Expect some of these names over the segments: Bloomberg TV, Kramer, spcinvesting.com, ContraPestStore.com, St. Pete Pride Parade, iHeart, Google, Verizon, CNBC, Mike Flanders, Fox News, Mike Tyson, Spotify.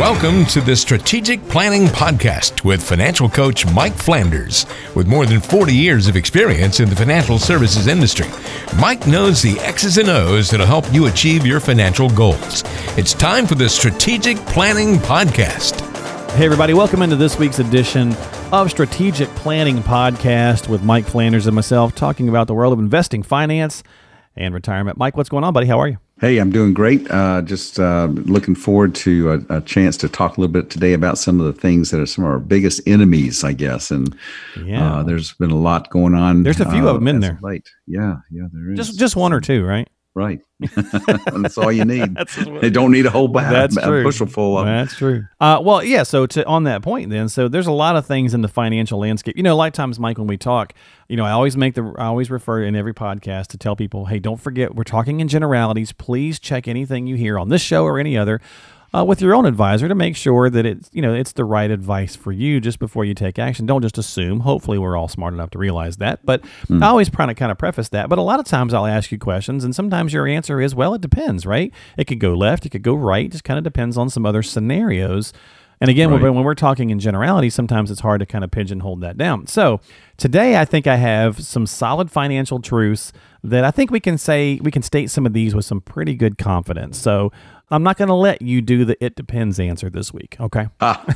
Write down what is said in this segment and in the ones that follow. Welcome to the Strategic Planning Podcast with financial coach Mike Flanders. With more than 40 years of experience in the financial services industry, Mike knows the X's and O's that'll help you achieve your financial goals. It's time for the Strategic Planning Podcast. Hey everybody, welcome into this week's edition of Strategic Planning Podcast with Mike Flanders and myself talking about the world of investing, finance, and retirement. Mike, what's going on, buddy? How are you? Hey, I'm doing great. Just looking forward to a chance to talk a little bit today about some of the things that are some of our biggest enemies, I guess. And yeah, there's been a lot going on. There's a few of them in there. Late. Yeah, there is. Just one or two, right? Right. That's all you need. They don't need a whole bushel full of them. That's true. So on that point then, so there's a lot of things in the financial landscape. You know, a lot of times, Mike, when we talk, you know, I always refer in every podcast to tell people, hey, don't forget, we're talking in generalities. Please check anything you hear on this show or any other with your own advisor to make sure that it's the right advice for you just before you take action. Don't just assume. Hopefully we're all smart enough to realize that. But I always try to kind of preface that. But a lot of times I'll ask you questions, and sometimes your answer is, well, it depends, right? It could go left. It could go right. It just kind of depends on some other scenarios. And again, right, when we're talking in generality, sometimes it's hard to kind of pigeonhole that down. So today I think I have some solid financial truths that I think we can state some of these with some pretty good confidence. So I'm not going to let you do the "it depends" answer this week, okay?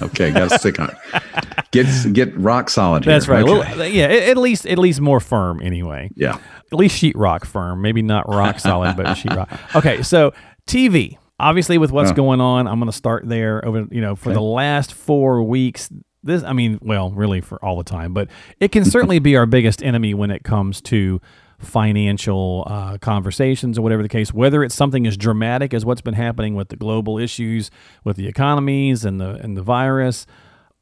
Okay, got to stick on it. Get rock solid here. That's right. Okay. Well, yeah, at least more firm anyway. Yeah. At least sheetrock firm, maybe not rock solid, but sheetrock. Okay, so TV. Obviously, with what's going on, I'm going to start there. For the last 4 weeks, really for all the time, but it can certainly be our biggest enemy when it comes to financial conversations or whatever the case, whether it's something as dramatic as what's been happening with the global issues with the economies and the virus,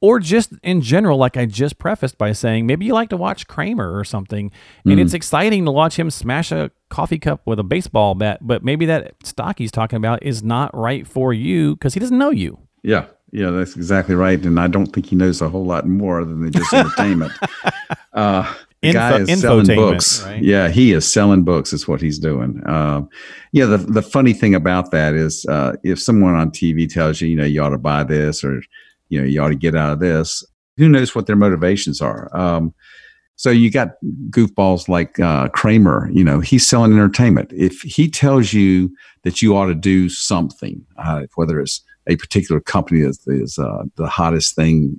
or just in general, like I just prefaced by saying, maybe you like to watch Kramer or something, and it's exciting to watch him smash a coffee cup with a baseball bat, but maybe that stock he's talking about is not right for you because he doesn't know you. Yeah. Yeah, that's exactly right. And I don't think he knows a whole lot more than just entertainment. The guy is selling books. Right? Yeah, he is selling books is what he's doing. The funny thing about that is if someone on TV tells you, you ought to buy this or, you ought to get out of this, who knows what their motivations are? So you got goofballs like Kramer, he's selling entertainment. If he tells you that you ought to do something, whether it's a particular company that is the hottest thing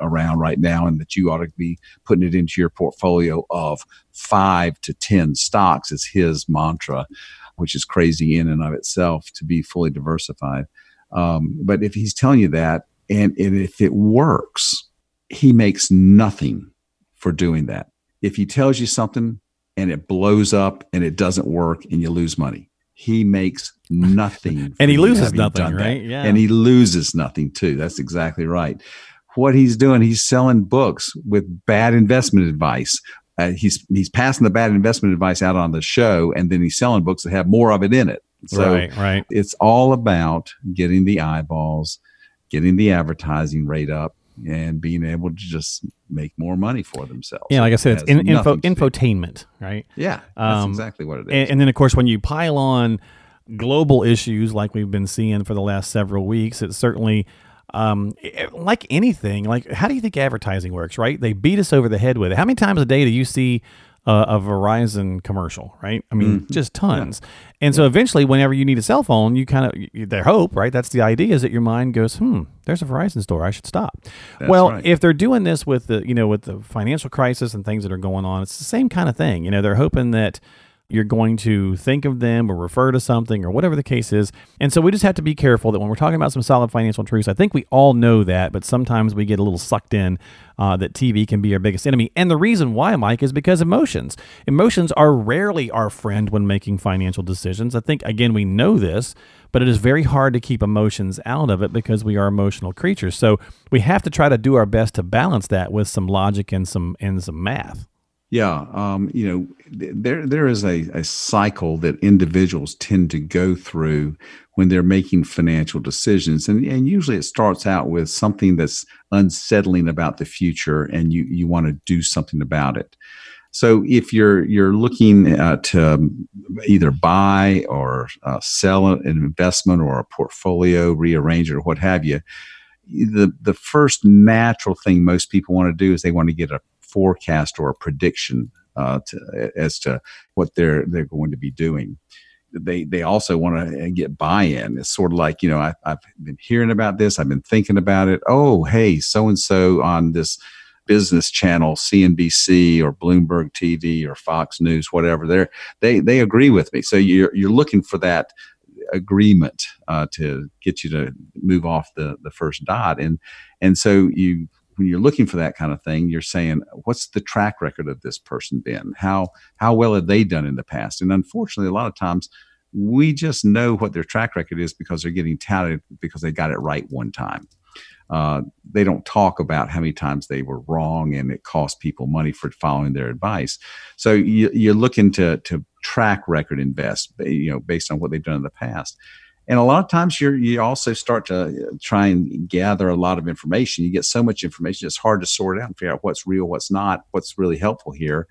around right now, and that you ought to be putting it into your portfolio of 5 to 10 stocks is his mantra, which is crazy in and of itself to be fully diversified. But if he's telling you that, and if it works, he makes nothing for doing that. If he tells you something and it blows up and it doesn't work and you lose money, he makes nothing. And he loses nothing, right? Yeah. And he loses nothing too. That's exactly right. What he's doing, he's selling books with bad investment advice. He's passing the bad investment advice out on the show, and then he's selling books that have more of it in it. So right. It's all about getting the eyeballs, getting the advertising rate up, and being able to just make more money for themselves. Yeah, like I said, it's infotainment, right? Yeah, that's exactly what it is. And then, of course, when you pile on global issues like we've been seeing for the last several weeks, it's certainly like anything. Like, how do you think advertising works, right? They beat us over the head with it. How many times a day do you see a Verizon commercial, right? I mean, just tons. Yeah. And so eventually, whenever you need a cell phone, you kind of, their hope, right? That's the idea, is that your mind goes, there's a Verizon store. I should stop. That's right. If they're doing this with the, with the financial crisis and things that are going on, it's the same kind of thing. They're hoping that you're going to think of them or refer to something or whatever the case is. And so we just have to be careful that when we're talking about some solid financial truths, I think we all know that, but sometimes we get a little sucked in that TV can be our biggest enemy. And the reason why, Mike, is because emotions. Emotions are rarely our friend when making financial decisions. I think, again, we know this, but it is very hard to keep emotions out of it because we are emotional creatures. So we have to try to do our best to balance that with some logic and some math. Yeah, there is a cycle that individuals tend to go through when they're making financial decisions, and usually it starts out with something that's unsettling about the future, and you want to do something about it. So if you're looking to either buy or sell an investment or a portfolio, rearrange it, or what have you, the first natural thing most people want to do is they want to get a forecast or a prediction as to what they're going to be doing. They also want to get buy-in. It's sort of like, you know, I've been hearing about this. I've been thinking about it. Oh, hey, so-and-so on this business channel, CNBC or Bloomberg TV or Fox News, whatever, they agree with me. So you're looking for that agreement to get you to move off the first dot. And so you, when you're looking for that kind of thing, you're saying, what's the track record of this person been? How well have they done in the past? And unfortunately, a lot of times we just know what their track record is because they're getting touted because they got it right one time. They don't talk about how many times they were wrong and it cost people money for following their advice. So you're looking to track record invest, you know, based on what they've done in the past. And a lot of times you also start to try and gather a lot of information. You get so much information, it's hard to sort out and figure out what's real, what's not, what's really helpful here.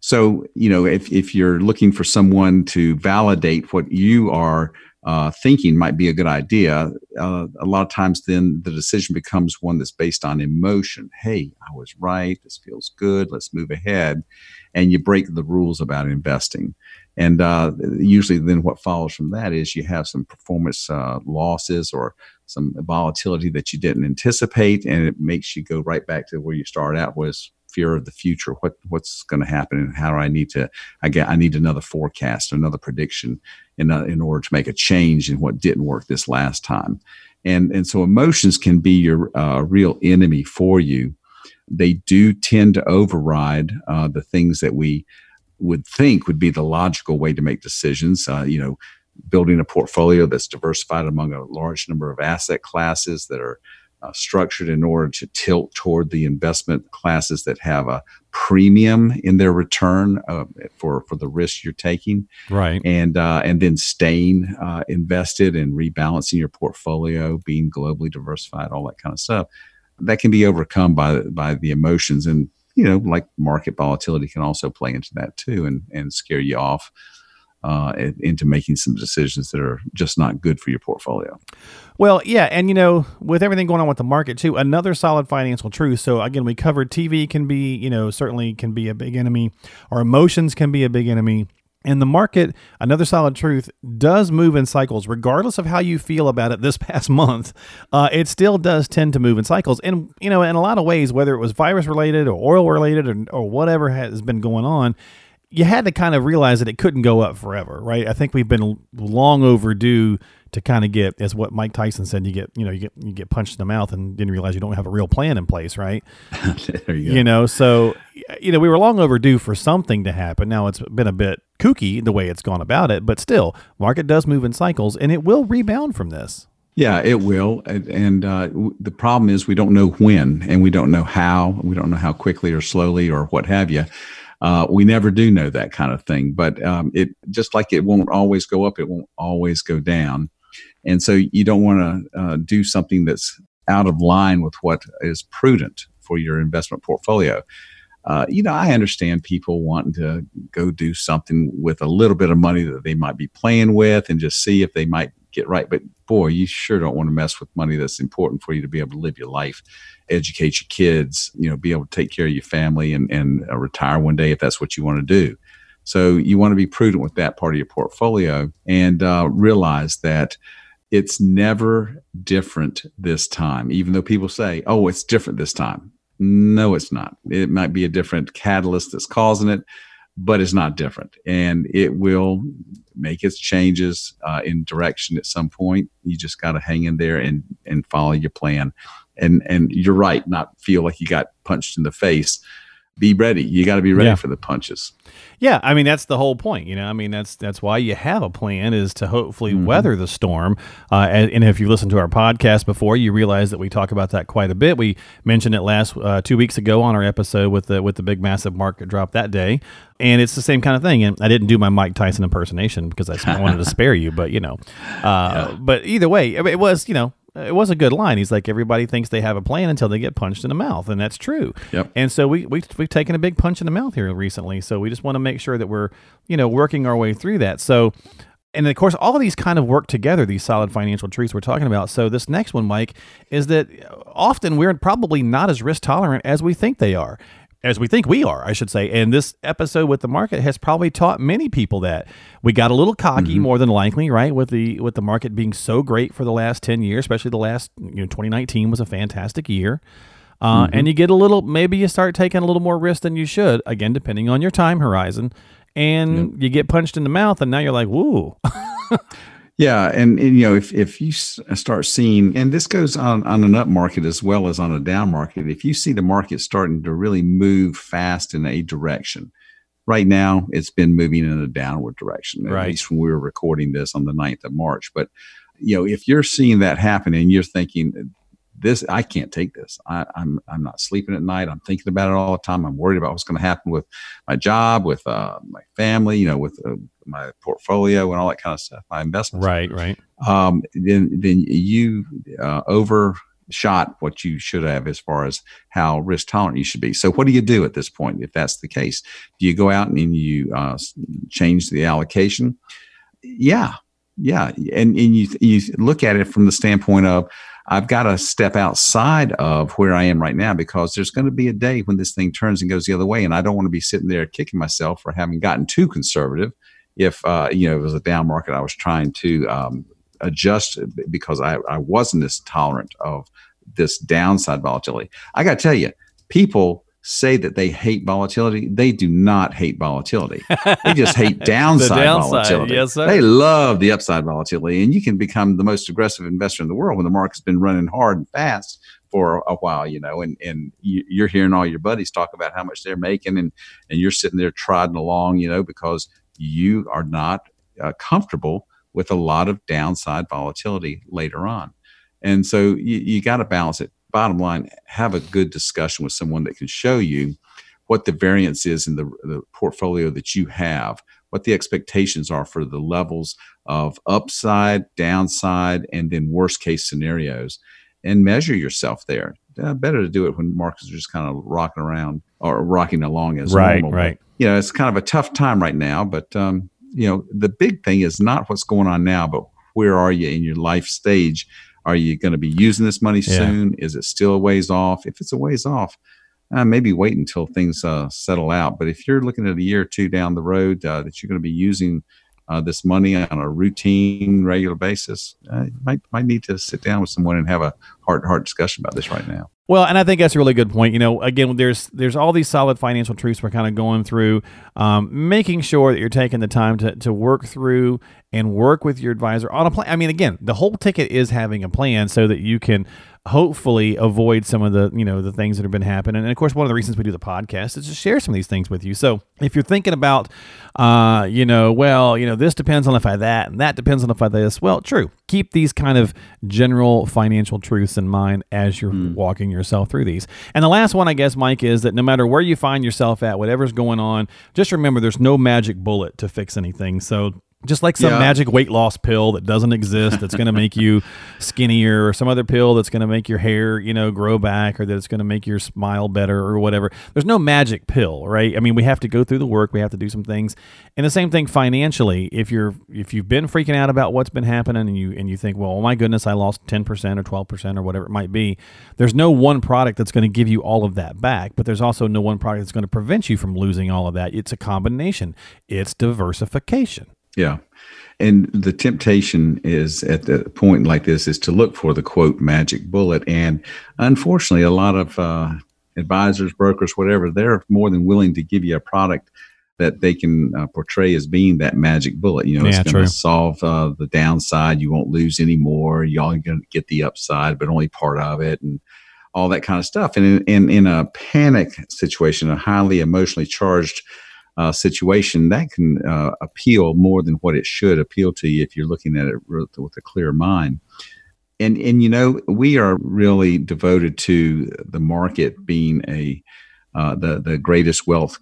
So, you know, if you're looking for someone to validate what you are thinking might be a good idea, a lot of times then the decision becomes one that's based on emotion. Hey, I was right. This feels good. Let's move ahead. And you break the rules about investing. And usually then what follows from that is you have some performance losses or some volatility that you didn't anticipate. And it makes you go right back to where you started out, was fear of the future. What's going to happen, and how do I need to? I need another forecast, another prediction, in order to make a change in what didn't work this last time. And so emotions can be your real enemy for you. They do tend to override the things that we would think would be the logical way to make decisions. You know, building a portfolio that's diversified among a large number of asset classes that are structured in order to tilt toward the investment classes that have a premium in their return for the risk you're taking, right? And then staying invested and rebalancing your portfolio, being globally diversified, all that kind of stuff. That can be overcome by the emotions, and you know, like market volatility can also play into that too, and scare you off into making some decisions that are just not good for your portfolio. Well, yeah. And, you know, with everything going on with the market too, another solid financial truth. So again, we covered TV can be, you know, certainly can be a big enemy, or emotions can be a big enemy. And the market, another solid truth, does move in cycles. Regardless of how you feel about it this past month, it still does tend to move in cycles. And, you know, in a lot of ways, whether it was virus related or oil related or whatever has been going on, you had to kind of realize that it couldn't go up forever, right? I think we've been long overdue to kind of get, as what Mike Tyson said, you get punched in the mouth and didn't realize you don't have a real plan in place, right? There you go. You know, so you know, we were long overdue for something to happen. Now it's been a bit kooky the way it's gone about it, but still, market does move in cycles, and it will rebound from this. Yeah, it will. And the problem is we don't know when, and we don't know how, quickly or slowly or what have you. We never do know that kind of thing, but it just like it won't always go up, it won't always go down. And so you don't want to do something that's out of line with what is prudent for your investment portfolio. You know, I understand people wanting to go do something with a little bit of money that they might be playing with and just see if they might get right. But boy, you sure don't want to mess with money that's important for you to be able to live your life, educate your kids, you know, be able to take care of your family and retire one day if that's what you want to do. So you want to be prudent with that part of your portfolio and realize that it's never different this time, even though people say, oh, it's different this time. No, it's not. It might be a different catalyst that's causing it, but it's not different. And it will make its changes in direction at some point. You just got to hang in there and follow your plan. And you're right, not feel like you got punched in the face. Be ready. You got to be ready for the punches. Yeah. I mean, that's the whole point. You know, I mean, that's why you have a plan, is to hopefully weather the storm. And if you listened to our podcast before, you realize that we talk about that quite a bit. We mentioned it last 2 weeks ago on our episode with the big massive market drop that day. And it's the same kind of thing. And I didn't do my Mike Tyson impersonation because I wanted to spare you, but you know, but either way, it was, you know, it was a good line. He's like, everybody thinks they have a plan until they get punched in the mouth, and that's true. Yep. And so we've taken a big punch in the mouth here recently. So we just want to make sure that we're, you know, working our way through that. So, and of course, all of these kind of work together, these solid financial truths we're talking about. So this next one, Mike, is that often we're probably not as risk tolerant as we think they are. As we think we are, I should say. And this episode with the market has probably taught many people that we got a little cocky, mm-hmm. more than likely, right? With the market being so great for the last 10 years, especially the last, 2019 was a fantastic year. Mm-hmm. And you get a little, maybe you start taking a little more risk than you should, again, depending on your time horizon. And you get punched in the mouth and now you're like, woo. Yeah. And if you start seeing, and this goes on an up market as well as on a down market, if you see the market starting to really move fast in a direction, right now it's been moving in a downward direction, at least when we were recording this on the 9th of March. But, if you're seeing that happen and you're thinking, this, I can't take this. I'm not sleeping at night. I'm thinking about it all the time. I'm worried about what's going to happen with my job, with my family, with my portfolio and all that kind of stuff, my investments. Right. Then you overshot what you should have as far as how risk tolerant you should be. So what do you do at this point if that's the case? Do you go out and you change the allocation? Yeah. And you look at it from the standpoint of, I've got to step outside of where I am right now because there's going to be a day when this thing turns and goes the other way. And I don't want to be sitting there kicking myself for having gotten too conservative. If, it was a down market, I was trying to adjust because I wasn't as tolerant of this downside volatility. I got to tell you, people say that they hate volatility. They do not hate volatility. They just hate downside volatility. Yes, sir. They love the upside volatility. And you can become the most aggressive investor in the world when the market's been running hard and fast for a while, and you're hearing all your buddies talk about how much they're making and you're sitting there trotting along, because you are not comfortable with a lot of downside volatility later on. And so you got to balance it. Bottom line, have a good discussion with someone that can show you what the variance is in the portfolio that you have, what the expectations are for the levels of upside, downside, and then worst case scenarios, and measure yourself there. Better to do it when markets are just kind of rocking around or rocking along as normal. Right. It's kind of a tough time right now, but the big thing is not what's going on now, but where are you in your life stage? Are you going to be using this money soon? Is it still a ways off? If it's a ways off, maybe wait until things settle out. But if you're looking at a year or two down the road that you're going to be using this money on a routine, regular basis, you might need to sit down with someone and have a hard discussion about this right now. Well, and I think that's a really good point. Again, there's all these solid financial truths we're kind of going through, making sure that you're taking the time to work through and work with your advisor on a plan. I mean, again, the whole ticket is having a plan so that you can hopefully avoid some of the, the things that have been happening. And of course, one of the reasons we do the podcast is to share some of these things with you. So if you're thinking about, this depends on if I that, and that depends on if I this, well, true. Keep these kind of general financial truths in mind as you're walking yourself through these. And the last one, I guess, Mike, is that no matter where you find yourself at, whatever's going on, just remember there's no magic bullet to fix anything. So just like some magic weight loss pill that doesn't exist that's going to make you skinnier, or some other pill that's going to make your hair, grow back, or that's going to make your smile better or whatever. There's no magic pill, right? I mean, we have to go through the work. We have to do some things. And the same thing financially. If you've been freaking out about what's been happening and you think, well, oh my goodness, I lost 10% or 12% or whatever it might be, there's no one product that's going to give you all of that back, but there's also no one product that's going to prevent you from losing all of that. It's a combination. It's diversification. Yeah. And the temptation is at the point like this is to look for the quote magic bullet. And unfortunately, a lot of advisors, brokers, whatever, they're more than willing to give you a product that they can portray as being that magic bullet. It's going to solve the downside. You won't lose any more. Y'all are going to get the upside, but only part of it and all that kind of stuff. And in a panic situation, a highly emotionally charged situation that can appeal more than what it should appeal to you if you're looking at it with a clear mind. And we are really devoted to the market being the greatest wealth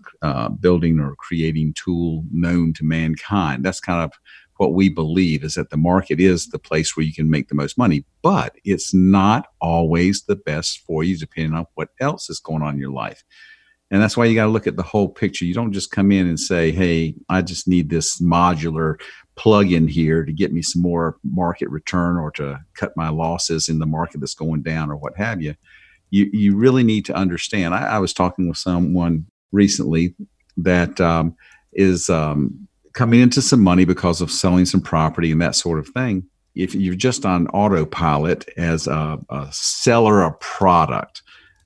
building or creating tool known to mankind. That's kind of what we believe is that the market is the place where you can make the most money, but it's not always the best for you depending on what else is going on in your life. And that's why you got to look at the whole picture. You don't just come in and say, hey, I just need this modular plug in here to get me some more market return or to cut my losses in the market that's going down or what have you. You really need to understand. I was talking with someone recently that is coming into some money because of selling some property and that sort of thing. If you're just on autopilot as a seller of product,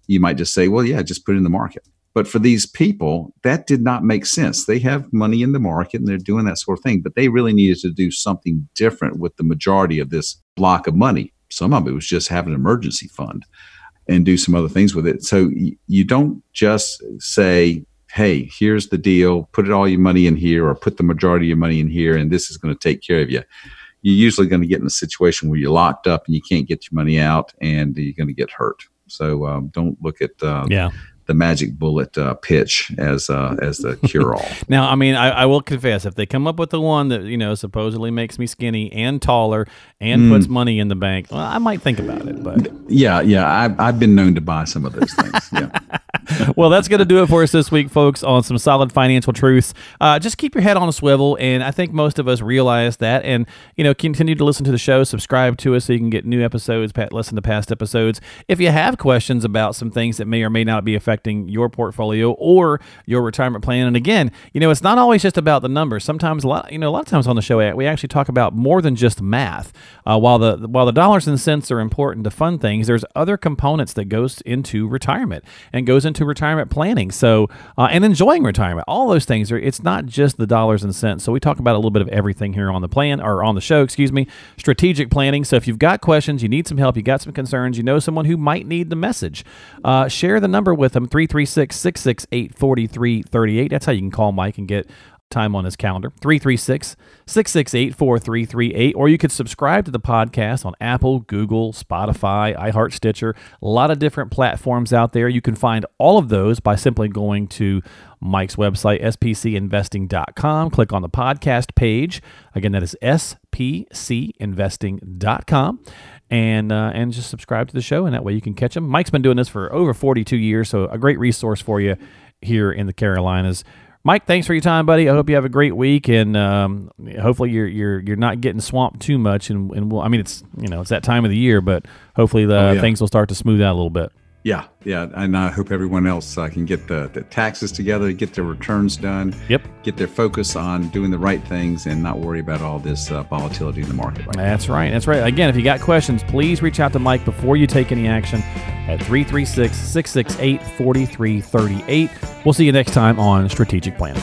you might just say, well, yeah, just put it in the market. But for these people, that did not make sense. They have money in the market and they're doing that sort of thing, but they really needed to do something different with the majority of this block of money. Some of it was just have an emergency fund and do some other things with it. So you don't just say, hey, here's the deal, put all your money in here or put the majority of your money in here and this is going to take care of you. You're usually going to get in a situation where you're locked up and you can't get your money out and you're going to get hurt. So don't look at the magic bullet pitch as the cure-all. Now, I mean, I will confess, if they come up with the one that, you know, supposedly makes me skinny and taller and puts money in the bank, well, I might think about it. But I've been known to buy some of those things. Yeah. Well, that's going to do it for us this week, folks, on some solid financial truths. Just keep your head on a swivel, and I think most of us realize that. And, you know, continue to listen to the show, subscribe to us so you can get new episodes, listen to past episodes. If you have questions about some things that may or may not be affecting your portfolio or your retirement plan, and again, you know, it's not always just about the numbers. Sometimes, a lot of times on the show, we actually talk about more than just math. While the dollars and cents are important to fund things, there's other components that goes into retirement and goes into retirement planning, and enjoying retirement. All those things are, it's not just the dollars and cents. So we talk about a little bit of everything here on the plan, or on the show, strategic planning. So if you've got questions, you need some help, you got some concerns, you know someone who might need the message, share the number with them, 336-668-4338. That's how you can call Mike and get time on his calendar, 336-668-4338. Or you could subscribe to the podcast on Apple, Google, Spotify, iHeart, Stitcher, a lot of different platforms out there. You can find all of those by simply going to Mike's website, spcinvesting.com. Click on the podcast page. Again, that is spcinvesting.com. And just subscribe to the show, and that way you can catch him. Mike's been doing this for over 42 years, so a great resource for you here in the Carolinas. Mike, thanks for your time, buddy. I hope you have a great week, and hopefully you're not getting swamped too much. And we'll, I mean, it's, you know, it's that time of the year, but hopefully things will start to smooth out a little bit. Yeah, and I hope everyone else can get the taxes together, get their returns done, get their focus on doing the right things and not worry about all this volatility in the market right now. That's right. Again, if you got questions, please reach out to Mike before you take any action at 336-668-4338. We'll see you next time on Strategic Planning.